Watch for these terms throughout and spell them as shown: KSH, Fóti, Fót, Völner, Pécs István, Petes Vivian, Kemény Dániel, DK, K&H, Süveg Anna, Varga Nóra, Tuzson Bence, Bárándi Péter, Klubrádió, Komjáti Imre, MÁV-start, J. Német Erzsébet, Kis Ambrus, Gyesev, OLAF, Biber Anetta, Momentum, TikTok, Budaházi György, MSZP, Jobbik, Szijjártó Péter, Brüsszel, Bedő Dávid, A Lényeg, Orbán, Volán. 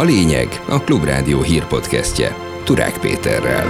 A lényeg a Klubrádió hírpodcastje Turák Péterrel.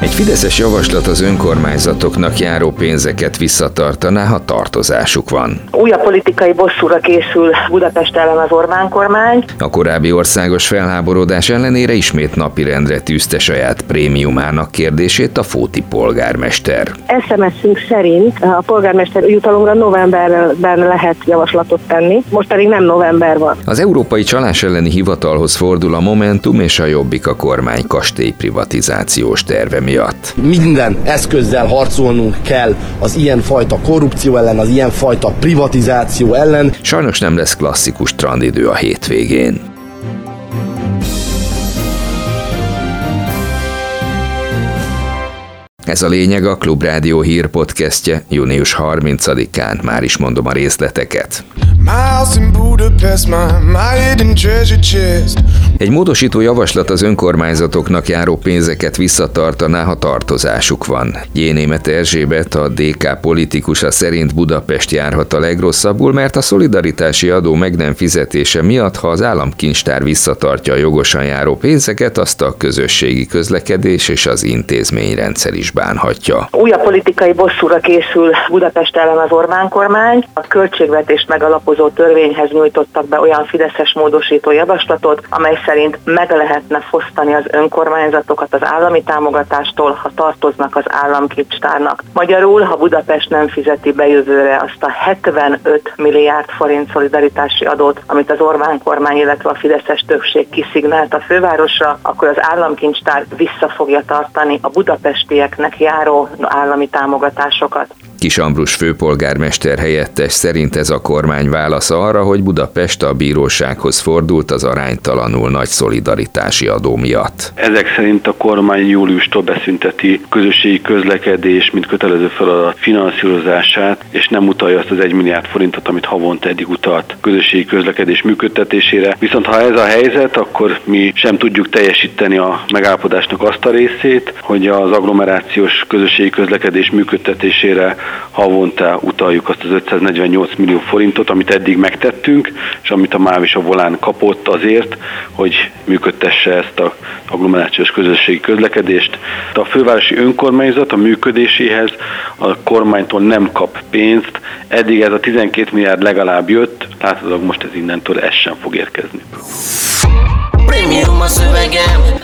Egy fideszes javaslat az önkormányzatoknak járó pénzeket visszatartaná, ha tartozásuk van. Újabb politikai bosszúra készül Budapest ellen az Orbán kormány. A korábbi országos felháborodás ellenére ismét napirendre tűzte saját prémiumának kérdését a fóti polgármester. SMS-ünk szerint a polgármester jutalomra novemberben lehet javaslatot tenni, most pedig nem november van. Az Európai Csalás elleni hivatalhoz fordul a Momentum és a Jobbik a kormány kastély privatizációs terve miatt. Minden eszközzel harcolnunk kell az ilyenfajta korrupció ellen, az ilyenfajta privatizáció ellen. Sajnos nem lesz klasszikus strandidő a hétvégén. Ez a lényeg a Klubrádió hírpodcastje június 30-án. Már is mondom a részleteket. Egy módosító javaslat az önkormányzatoknak járó pénzeket visszatartaná, ha tartozásuk van. J. Német Erzsébet, a DK politikusa szerint Budapest járhat a legrosszabbul, mert a szolidaritási adó meg nem fizetése miatt, ha az államkincstár visszatartja a jogosan járó pénzeket, azt a közösségi közlekedés és az intézményrendszer is bánhatja. Újabb politikai bosszúra készül Budapest ellen az Orbán kormány. A költségvetést megalapozó törvényhez nyújtottak be olyan fideszes módosító javaslatot, amely szerint meg lehetne fosztani az önkormányzatokat az állami támogatástól, ha tartoznak az államkincstárnak. Magyarul, ha Budapest nem fizeti be jövőre azt a 75 milliárd forint szolidaritási adót, amit az Orbán kormány, illetve a fideszes többség kiszignált a fővárosra, akkor az államkincstár vissza fogja tartani a budapestieknek járó állami támogatásokat. Kis Ambrus főpolgármester helyettes szerint ez a kormány válasza arra, hogy Budapest a bírósághoz fordult az aránytalanul nagy szolidaritási adó miatt. Ezek szerint a kormány júliustól beszünteti közösségi közlekedés, mint kötelező feladat finanszírozását, és nem utalja azt az 1 milliárd forintot, amit havonta eddig utalt közösségi közlekedés működtetésére. Viszont ha ez a helyzet, akkor mi sem tudjuk teljesíteni a megállapodásnak azt a részét, hogy az agglomerációs közösségi közlekedés működtetésére havonta utaljuk azt az 548 millió forintot, amit eddig megtettünk, és amit a MÁV és a Volán kapott azért, hogy működtesse ezt az agglomerációs közösségi közlekedést. A fővárosi önkormányzat a működéséhez a kormánytól nem kap pénzt, eddig ez a 12 milliárd legalább jött, láthatólag most ez innentől ez sem fog érkezni.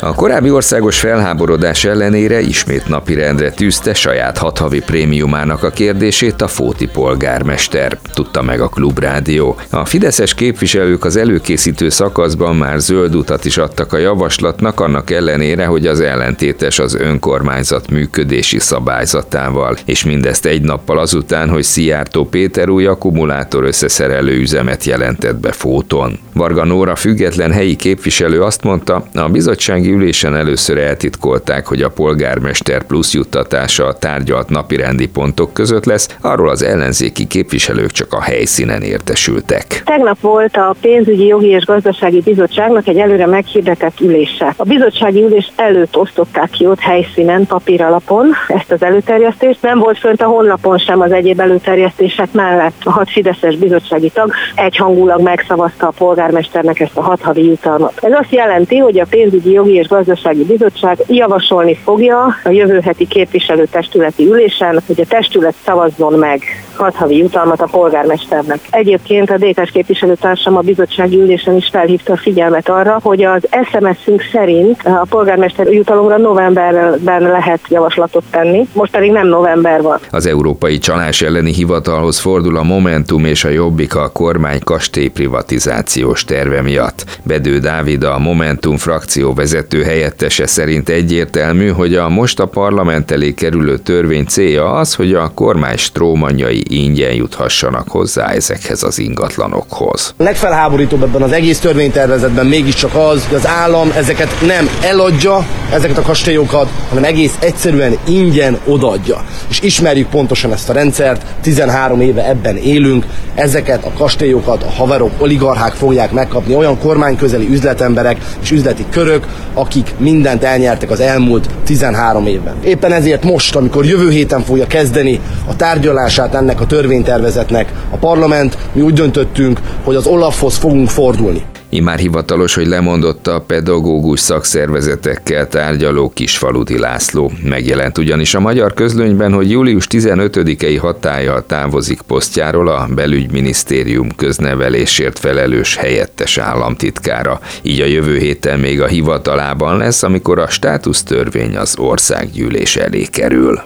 A korábbi országos felháborodás ellenére ismét napirendre tűzte saját hathavi prémiumának a kérdését a fóti polgármester, tudta meg a Klubrádió. A fideszes képviselők az előkészítő szakaszban már zöld utat is adtak a javaslatnak, annak ellenére, hogy az ellentétes az önkormányzat működési szabályzatával, és mindezt egy nappal azután, hogy Szijjártó Péter új akkumulátor összeszerelő üzemet jelentett be Fóton. Varga Nóra független helyi képviselő azt mondta, a bizottsági ülésen először eltitkolták, hogy a polgármester plusz juttatása a tárgyalt napirendi pontok között lesz, arról az ellenzéki képviselők csak a helyszínen értesültek. Tegnap volt a pénzügyi, jogi és gazdasági bizottságnak egy előre meghirdetett ülése. A bizottsági ülés előtt osztották ki ott helyszínen, papír alapon ezt az előterjesztést. Nem volt fönt a honlapon sem az egyéb előterjesztések mellett. A 6 fideszes bizottsági tag egyhangulag megszavazta a polgármesternek ezt a 6 havi jutalmat. Ez azt jelenti, hogy a pénzügyi, jogi és gazdasági bizottság javasolni fogja a jövő heti képviselőtestületi ülésen, hogy a testület szavazzon meg 6 havi jutalmat a polgármesternek. Egyébként a DK-s képviselőtársam a bizottsági ülésen is felhívta a figyelmet arra, hogy az SMS-ünk szerint a polgármester jutalomra novemberben lehet javaslatot tenni, most pedig nem november van. Az Európai Csalás elleni hivatalhoz fordul a Momentum és a Jobbik a kormány kastély privatizációs terve miatt. Bedő Dávid, a Momentum frakció vezető helyettese szerint egyértelmű, hogy a most a parlament elé kerülő törvény célja az, hogy a kormány strómanjai ingyen juthassanak hozzá ezekhez az ingatlanokhoz. A legfelháborítóbb ebben az egész törvénytervezetben mégiscsak az, hogy az állam ezeket nem eladja, ezeket a kastélyokat, hanem egész egyszerűen ingyen odaadja. És ismerjük pontosan ezt a rendszert, 13 éve ebben élünk, ezeket a kastélyokat a haverok, oligarchák fogják megkapni, olyan kormányközeli üzletemberek és üzleti körök, akik mindent elnyertek az elmúlt 13 évben. Éppen ezért most, amikor jövő héten fogja kezdeni a tárgyalását ennek a törvénytervezetnek a parlament, mi úgy döntöttünk, hogy az OLAF-hoz fogunk fordulni. Immár hivatalos, hogy lemondott a pedagógus szakszervezetekkel tárgyaló Kisfaludi László. Megjelent ugyanis a magyar közlönyben, hogy július 15-i hatállyal távozik posztjáról a belügyminisztérium köznevelésért felelős helyettes államtitkára. Így a jövő héten még a hivatalában lesz, amikor a státusztörvény az országgyűlés elé kerül.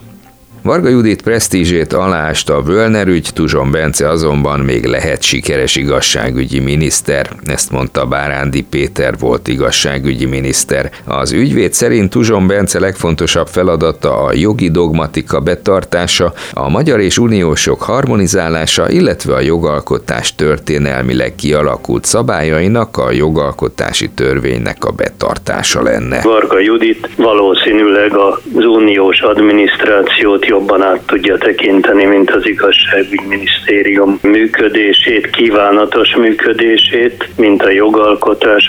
Varga Judit presztízsét aláásta a Völner ügy, Tuzson Bence azonban még lehet sikeres igazságügyi miniszter, ezt mondta Bárándi Péter volt igazságügyi miniszter. Az ügyvéd szerint Tuzson Bence legfontosabb feladata a jogi dogmatika betartása, a magyar és uniós jog harmonizálása, illetve a jogalkotás történelmileg kialakult szabályainak, a jogalkotási törvénynek a betartása lenne. Varga Judit valószínűleg az uniós adminisztrációt jobban át tudja tekinteni, mint az igazságügyminisztérium működését, kívánatos működését, mint a jogalkotás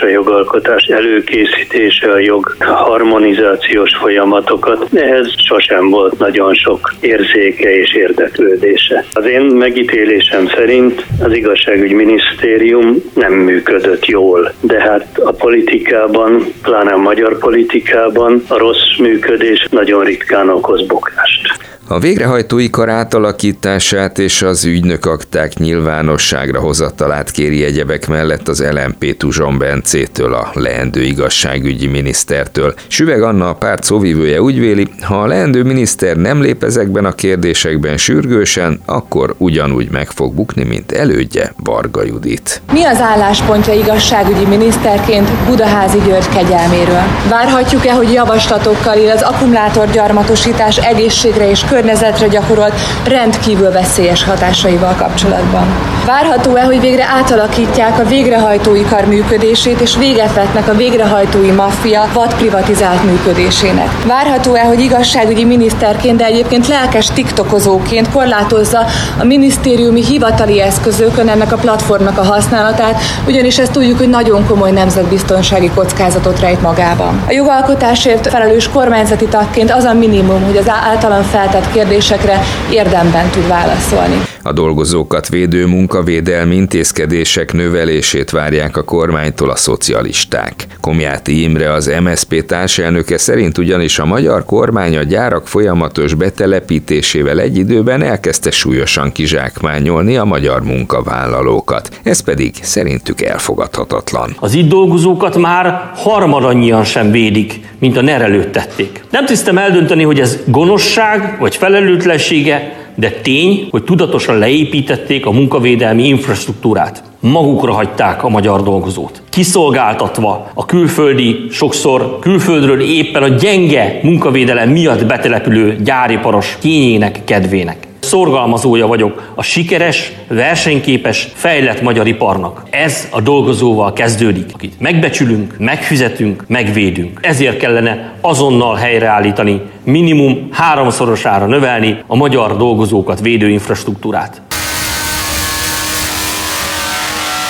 előkészítése, a jog harmonizációs folyamatokat. Ehhez sosem volt nagyon sok érzéke és érdeklődése. Az én megítélésem szerint az igazságügyminisztérium nem működött jól, de hát a politikában, pláne a magyar politikában a rossz működés nagyon ritkán okoz bukást. A végrehajtói kar átalakítását és az ügynökakták nyilvánosságra hozatalát kéri egyebek mellett az LMP Tuzson Bencétől, a leendő igazságügyi minisztertől. Süveg Anna, a párt szóvivője úgy véli, ha a leendő miniszter nem lép ezekben a kérdésekben sürgősen, akkor ugyanúgy meg fog bukni, mint elődje, Varga Judit. Mi az álláspontja igazságügyi miniszterként Budaházi György kegyelméről? Várhatjuk-e, hogy javaslatokkal él az akkumulátorgyarmatosítás egészségre és környezetre gyakorolt rendkívül veszélyes hatásaival kapcsolatban? Várható-e, hogy végre átalakítják a végrehajtói kar működését és véget vetnek a végrehajtói maffia vadprivatizált működésének? Várható-e, hogy igazságügyi miniszterként, de egyébként lelkes tiktokozóként korlátozza a minisztériumi hivatali eszközökön ennek a platformnak a használatát, ugyanis ezt tudjuk, hogy nagyon komoly nemzetbiztonsági kockázatot rejt magában. A jogalkotásért felelős kormányzati tagként az a minimum, hogy az általam feltett kérdésekre érdemben tud válaszolni. A dolgozókat védő munkavédelmi intézkedések növelését várják a kormánytól a szocialisták. Komjáti Imre, az MSZP társelnöke szerint ugyanis a magyar kormány a gyárak folyamatos betelepítésével egy időben elkezdte súlyosan kizsákmányolni a magyar munkavállalókat. Ez pedig szerintük elfogadhatatlan. Az itt dolgozókat már harmadannyian sem védik, mint a NER előtt tették. Nem tisztem eldönteni, hogy ez gonoszság vagy felelőtlensége, de tény, hogy tudatosan leépítették a munkavédelmi infrastruktúrát. Magukra hagyták a magyar dolgozót, kiszolgáltatva a külföldi, sokszor külföldről éppen a gyenge munkavédelem miatt betelepülő gyáriparos kényének, kedvének. Szorgalmazója vagyok a sikeres, versenyképes, fejlett magyar iparnak. Ez a dolgozóval kezdődik, akit megbecsülünk, megfizetünk, megvédünk. Ezért kellene azonnal helyreállítani, minimum 3-szorosára növelni a magyar dolgozókat védő infrastruktúrát.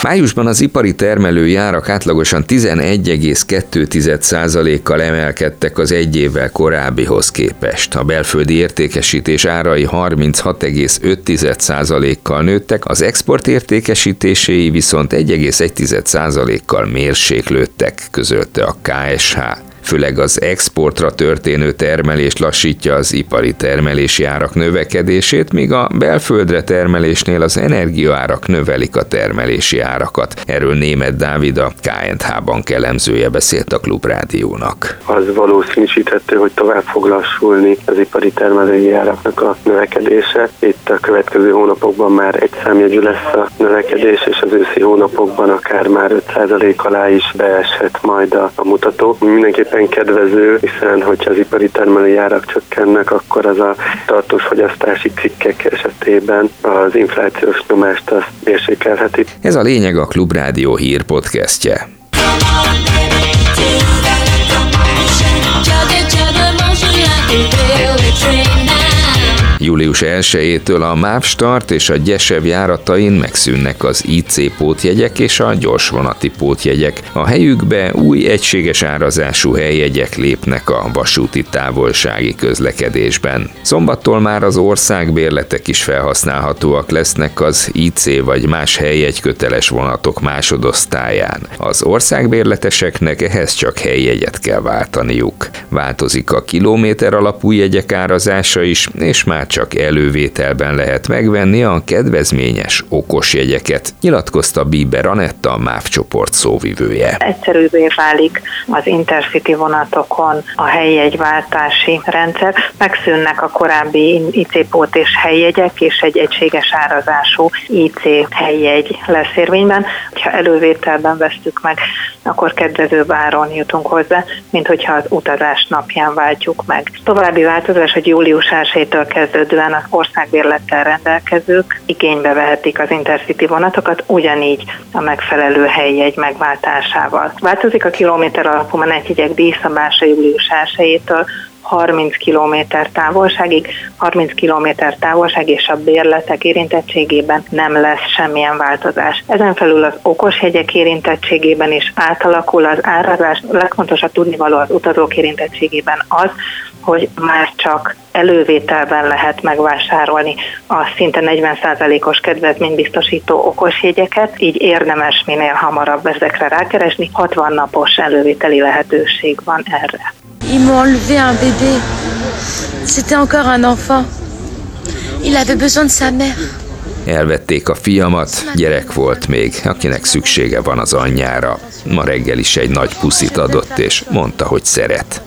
Májusban az ipari termelői árak átlagosan 11,2%-kal emelkedtek az egy évvel korábbihoz képest. A belföldi értékesítés árai 36,5%-kal nőttek, az export értékesítéséi viszont 1,1%-kal mérséklődtek, közölte a KSH. Főleg az exportra történő termelés lassítja az ipari termelési árak növekedését, míg a belföldre termelésnél az energiaárak növelik a termelési árakat. Erről Németh Dávid, a K&H bank elemzője beszélt a Klubrádiónak. Az valószínűsíthető, hogy tovább fog lassulni az ipari termelői áraknak a növekedése. Itt a következő hónapokban már egyszámjegyű lesz a növekedés, és az őszi hónapokban akár már 5% alá is beesett majd a mutató. Mindenképp kedvező, hiszen hogyha az ipari termelői árak csökkennek, akkor az a tartós fogyasztási cikkek esetében az inflációs nyomást azt mérsékelheti. Ez a lényeg, a Klubrádió hírpodcastje. Július 1-től a MÁV-start és a Gyesev járatain megszűnnek az IC pótjegyek és a gyorsvonati pótjegyek. A helyükbe új egységes árazású helyjegyek lépnek a vasúti távolsági közlekedésben. Szombattól már az országbérletek is felhasználhatóak lesznek az IC vagy más helyjegyköteles vonatok másodosztályán. Az országbérleteseknek ehhez csak helyjegyet kell váltaniuk. Változik a kilométer alapú jegyek árazása is, és már csak elővételben lehet megvenni a kedvezményes okos jegyeket, nyilatkozta Biber Anetta, a MÁV csoport szóvivője. Egyszerűbbé válik az Intercity vonatokon a helyjegyváltási rendszer, megszűnnek a korábbi IC-pót és helyjegyek, és egy egységes árazású IC helyjegy lesz érvényben. Ha elővételben vesztük meg, akkor kedvezőbb áron jutunk hozzá, mint hogyha az utazás napján váltjuk meg. További változás, hogy július 1-től kezdődően az országbérlettel rendelkezők igénybe vehetik az Intercity vonatokat, ugyanígy a megfelelő helyjegy megváltásával. Változik a kilométer alapú menetjegyek díjszabása július 1-től 30 km távolságig, 30 km távolság és a bérletek érintettségében nem lesz semmilyen változás. Ezen felül az okos jegyek érintettségében is átalakul az árazás. Legfontosabb tudnivaló az utazók érintettségében az, hogy már csak elővételben lehet megvásárolni a szinte 40%-os kedvezményt biztosító okosjegyeket, így érdemes minél hamarabb ezekre rákeresni, 60 napos elővételi lehetőség van erre. Ils m'ont enlevé un bébé. C'était encore un enfant. Il avait besoin de sa mère. Elvették a fiamat, gyerek volt még, akinek szüksége van az anyjára. Ma reggel is egy nagy puszit adott, és mondta, hogy szeret.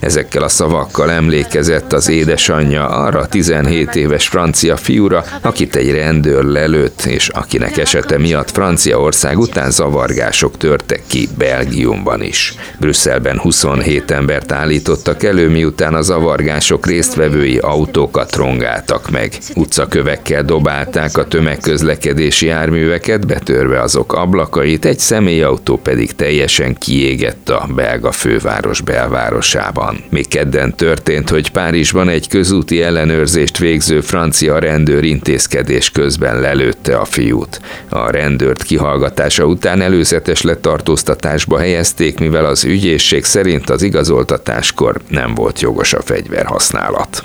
Ezekkel a szavakkal emlékezett az édesanyja arra a 17 éves francia fiúra, akit egy rendőr lelőtt, és akinek esete miatt Franciaország után zavargások törtek ki Belgiumban is. Brüsszelben 27 embert állítottak elő, miután a zavargások résztvevői autókat rongáltak meg. Utcakövekkel dobálták a tömegközlekedési járműveket, betörve azok ablakait, egy személyautó pedig teljesen kiégett a belga főváros belvárosában. Még kedden történt, hogy Párizsban egy közúti ellenőrzést végző francia rendőr intézkedés közben lelőtte a fiút. A rendőrt kihallgatása után előzetes letartóztatásba helyezték, mivel az ügyészség szerint az igazoltatáskor nem volt jogos a fegyverhasználat.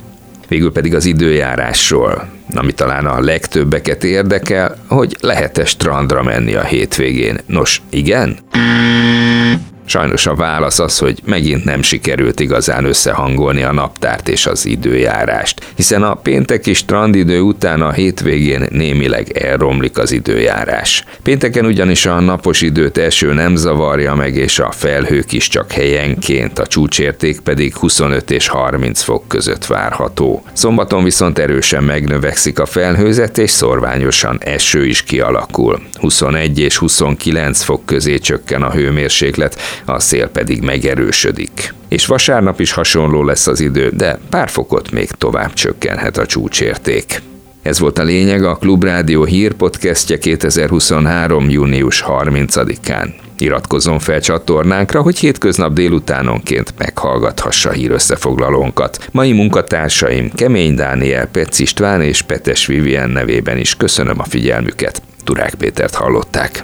Végül pedig az időjárásról, ami talán a legtöbbeket érdekel, hogy lehet-e strandra menni a hétvégén. Nos, igen? Sajnos a válasz az, hogy megint nem sikerült igazán összehangolni a naptárt és az időjárást, hiszen a pénteki strandidő után a hétvégén némileg elromlik az időjárás. Pénteken ugyanis a napos időt eső nem zavarja meg, és a felhők is csak helyenként, a csúcsérték pedig 25 és 30 fok között várható. Szombaton viszont erősen megnövekszik a felhőzet, és szorványosan eső is kialakul. 21 és 29 fok közé csökken a hőmérséklet, a szél pedig megerősödik. És vasárnap is hasonló lesz az idő, de pár fokot még tovább csökkenhet a csúcsérték. Ez volt a lényeg, a Klubrádió hírpodcastje 2023. június 30-án. Iratkozzon fel csatornánkra, hogy hétköznap délutánonként meghallgathassa hírösszefoglalónkat. Mai munkatársaim Kemény Dániel, Pécs István és Petes Vivian nevében is köszönöm a figyelmüket. Turák Pétert hallották.